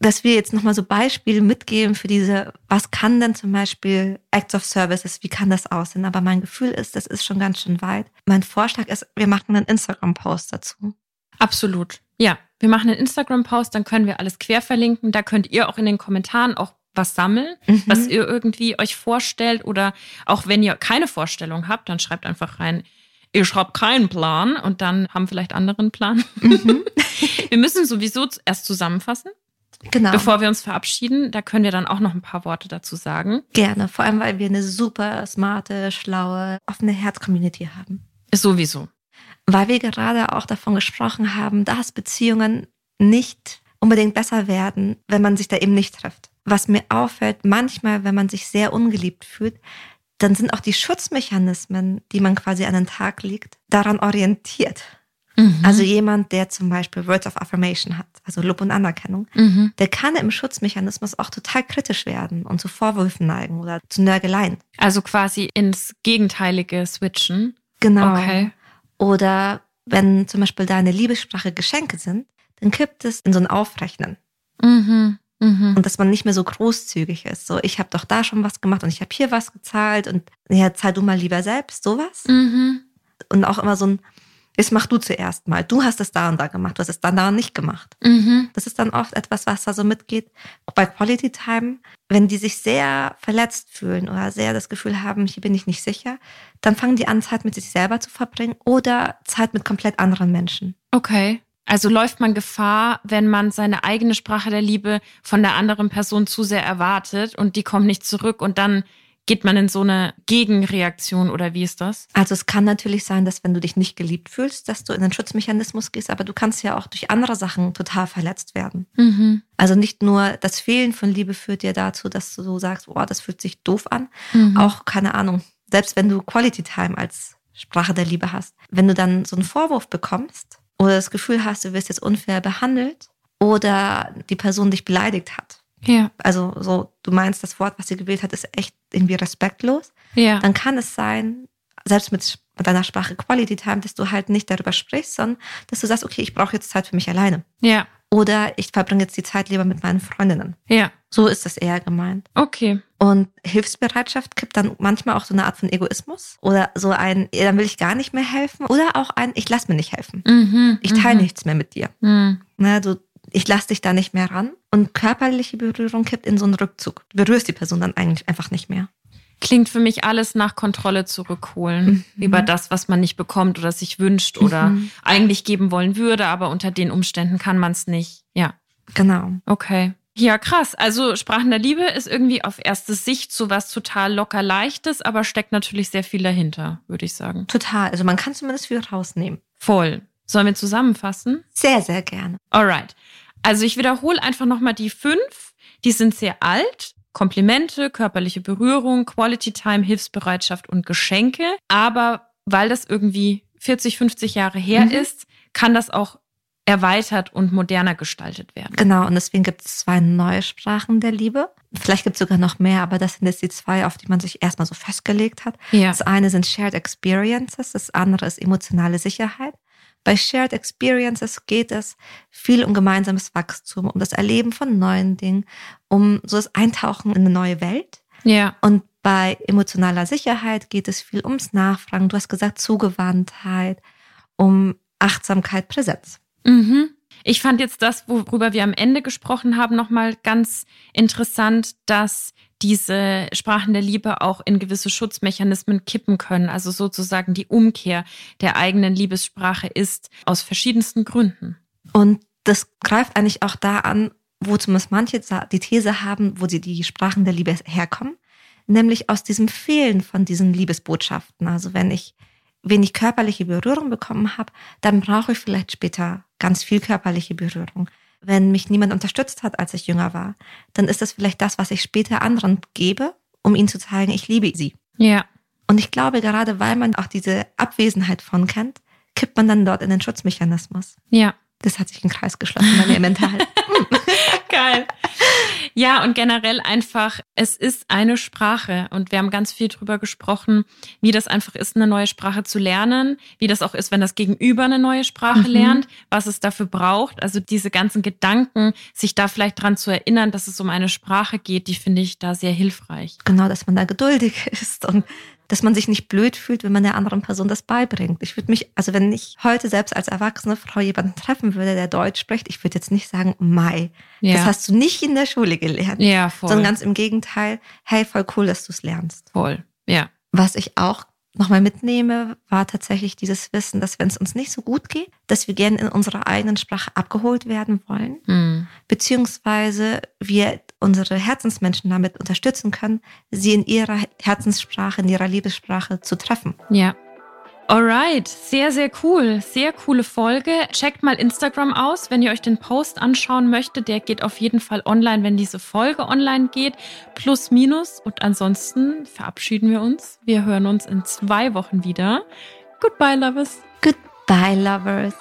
dass wir jetzt nochmal so Beispiele mitgeben für diese, was kann denn zum Beispiel Acts of Services, wie kann das aussehen? Aber mein Gefühl ist, das ist schon ganz schön weit. Mein Vorschlag ist, wir machen einen Instagram-Post dazu. Absolut, ja. Wir machen einen Instagram-Post, dann können wir alles quer verlinken. Da könnt ihr auch in den Kommentaren auch was sammeln, was ihr irgendwie euch vorstellt. Oder auch wenn ihr keine Vorstellung habt, dann schreibt einfach rein, ihr schreibt keinen Plan und dann haben vielleicht anderen Plan. Wir müssen sowieso erst zusammenfassen. Genau. Bevor wir uns verabschieden, da können wir dann auch noch ein paar Worte dazu sagen. Gerne, vor allem, weil wir eine super smarte, schlaue, offene Herz-Community haben. Sowieso. Weil wir gerade auch davon gesprochen haben, dass Beziehungen nicht unbedingt besser werden, wenn man sich da eben nicht trifft. Was mir auffällt, manchmal, wenn man sich sehr ungeliebt fühlt, dann sind auch die Schutzmechanismen, die man quasi an den Tag legt, daran orientiert. Mhm. Also jemand, der zum Beispiel Words of Affirmation hat, also Lob und Anerkennung, der kann im Schutzmechanismus auch total kritisch werden und zu Vorwürfen neigen oder zu Nörgeleien. Also quasi ins Gegenteilige switchen. Genau. Okay. Oder wenn zum Beispiel deine Liebessprache Geschenke sind, dann kippt es in so ein Aufrechnen. Mhm. Mhm. Und dass man nicht mehr so großzügig ist. So, ich habe doch da schon was gemacht und ich habe hier was gezahlt und ja, zahl du mal lieber selbst, sowas. Mhm. Und auch immer so ein, das mach du zuerst mal. Du hast es da und da gemacht, du hast es dann da und nicht gemacht. Mhm. Das ist dann oft etwas, was da so mitgeht. Bei Quality Time, wenn die sich sehr verletzt fühlen oder sehr das Gefühl haben, hier bin ich nicht sicher, dann fangen die an, Zeit mit sich selber zu verbringen oder Zeit mit komplett anderen Menschen. Okay. Also läuft man Gefahr, wenn man seine eigene Sprache der Liebe von der anderen Person zu sehr erwartet und die kommt nicht zurück und dann geht man in so eine Gegenreaktion oder wie ist das? Also es kann natürlich sein, dass wenn du dich nicht geliebt fühlst, dass du in den Schutzmechanismus gehst, aber du kannst ja auch durch andere Sachen total verletzt werden. Mhm. Also nicht nur das Fehlen von Liebe führt dir dazu, dass du so sagst, oh, das fühlt sich doof an. Mhm. Auch, keine Ahnung, selbst wenn du Quality Time als Sprache der Liebe hast, wenn du dann so einen Vorwurf bekommst oder das Gefühl hast, du wirst jetzt unfair behandelt oder die Person dich beleidigt hat. Ja. Also so, du meinst, das Wort, was sie gewählt hat, ist echt irgendwie respektlos. Ja. Dann kann es sein, selbst mit deiner Sprache Quality Time, dass du halt nicht darüber sprichst, sondern dass du sagst, okay, ich brauche jetzt Zeit für mich alleine. Ja. Oder ich verbringe jetzt die Zeit lieber mit meinen Freundinnen. Ja. So ist das eher gemeint. Okay. Und Hilfsbereitschaft kippt dann manchmal auch so eine Art von Egoismus oder so ein, dann will ich gar nicht mehr helfen oder auch ein, ich lass mir nicht helfen. Mhm, ich teile nichts mehr mit dir. Mhm. Na, so, ich lass dich da nicht mehr ran. Und körperliche Berührung kippt in so einen Rückzug. Du berührst die Person dann eigentlich einfach nicht mehr. Klingt für mich alles nach Kontrolle zurückholen über das, was man nicht bekommt oder sich wünscht oder eigentlich geben wollen würde, aber unter den Umständen kann man es nicht. Ja. Genau. Okay. Ja, krass. Also Sprachen der Liebe ist irgendwie auf erste Sicht so was total locker Leichtes, aber steckt natürlich sehr viel dahinter, würde ich sagen. Total. Also man kann zumindest viel rausnehmen. Voll. Sollen wir zusammenfassen? Sehr, sehr gerne. Alright. Also ich wiederhole einfach nochmal die 5. Die sind sehr alt. Komplimente, körperliche Berührung, Quality Time, Hilfsbereitschaft und Geschenke. Aber weil das irgendwie 40, 50 Jahre her ist, kann das auch erweitert und moderner gestaltet werden. Genau, und deswegen gibt es 2 neue Sprachen der Liebe. Vielleicht gibt es sogar noch mehr, aber das sind jetzt die 2, auf die man sich erstmal so festgelegt hat. Ja. Das eine sind Shared Experiences, das andere ist emotionale Sicherheit. Bei Shared Experiences geht es viel um gemeinsames Wachstum, um das Erleben von neuen Dingen, um so das Eintauchen in eine neue Welt. Ja. Und bei emotionaler Sicherheit geht es viel ums Nachfragen. Du hast gesagt, Zugewandtheit, um Achtsamkeit, Präsenz. Mhm. Ich fand jetzt das, worüber wir am Ende gesprochen haben, nochmal ganz interessant, dass diese Sprachen der Liebe auch in gewisse Schutzmechanismen kippen können. Also sozusagen die Umkehr der eigenen Liebessprache ist aus verschiedensten Gründen. Und das greift eigentlich auch da an, wo zumindest manche die These haben, wo sie die Sprachen der Liebe herkommen, nämlich aus diesem Fehlen von diesen Liebesbotschaften. Also wenn ich wenig körperliche Berührung bekommen habe, dann brauche ich vielleicht später ganz viel körperliche Berührung. Wenn mich niemand unterstützt hat, als ich jünger war, dann ist das vielleicht das, was ich später anderen gebe, um ihnen zu zeigen, ich liebe sie. Ja. Und ich glaube, gerade weil man auch diese Abwesenheit von kennt, kippt man dann dort in den Schutzmechanismus. Ja. Das hat sich ein Kreis geschlossen bei mir mental. Geil. Ja, und generell einfach, es ist eine Sprache und wir haben ganz viel drüber gesprochen, wie das einfach ist, eine neue Sprache zu lernen, wie das auch ist, wenn das Gegenüber eine neue Sprache lernt, was es dafür braucht. Also diese ganzen Gedanken, sich da vielleicht dran zu erinnern, dass es um eine Sprache geht, die finde ich da sehr hilfreich. Genau, dass man da geduldig ist und dass man sich nicht blöd fühlt, wenn man der anderen Person das beibringt. Ich würde mich, also wenn ich heute selbst als erwachsene Frau jemanden treffen würde, der Deutsch spricht, ich würde jetzt nicht sagen, Mai, das hast du nicht in der Schule gelernt. Ja, voll. Sondern ganz im Gegenteil, hey, voll cool, dass du es lernst. Voll, ja. Was ich auch nochmal mitnehme, war tatsächlich dieses Wissen, dass wenn es uns nicht so gut geht, dass wir gerne in unserer eigenen Sprache abgeholt werden wollen, beziehungsweise wir unsere Herzensmenschen damit unterstützen können, sie in ihrer Herzenssprache, in ihrer Liebessprache zu treffen. Ja. Alright, sehr, sehr cool. Sehr coole Folge. Checkt mal Instagram aus, wenn ihr euch den Post anschauen möchtet. Der geht auf jeden Fall online, wenn diese Folge online geht. Plus, minus. Und ansonsten verabschieden wir uns. Wir hören uns in 2 Wochen wieder. Goodbye, Lovers. Goodbye, Lovers.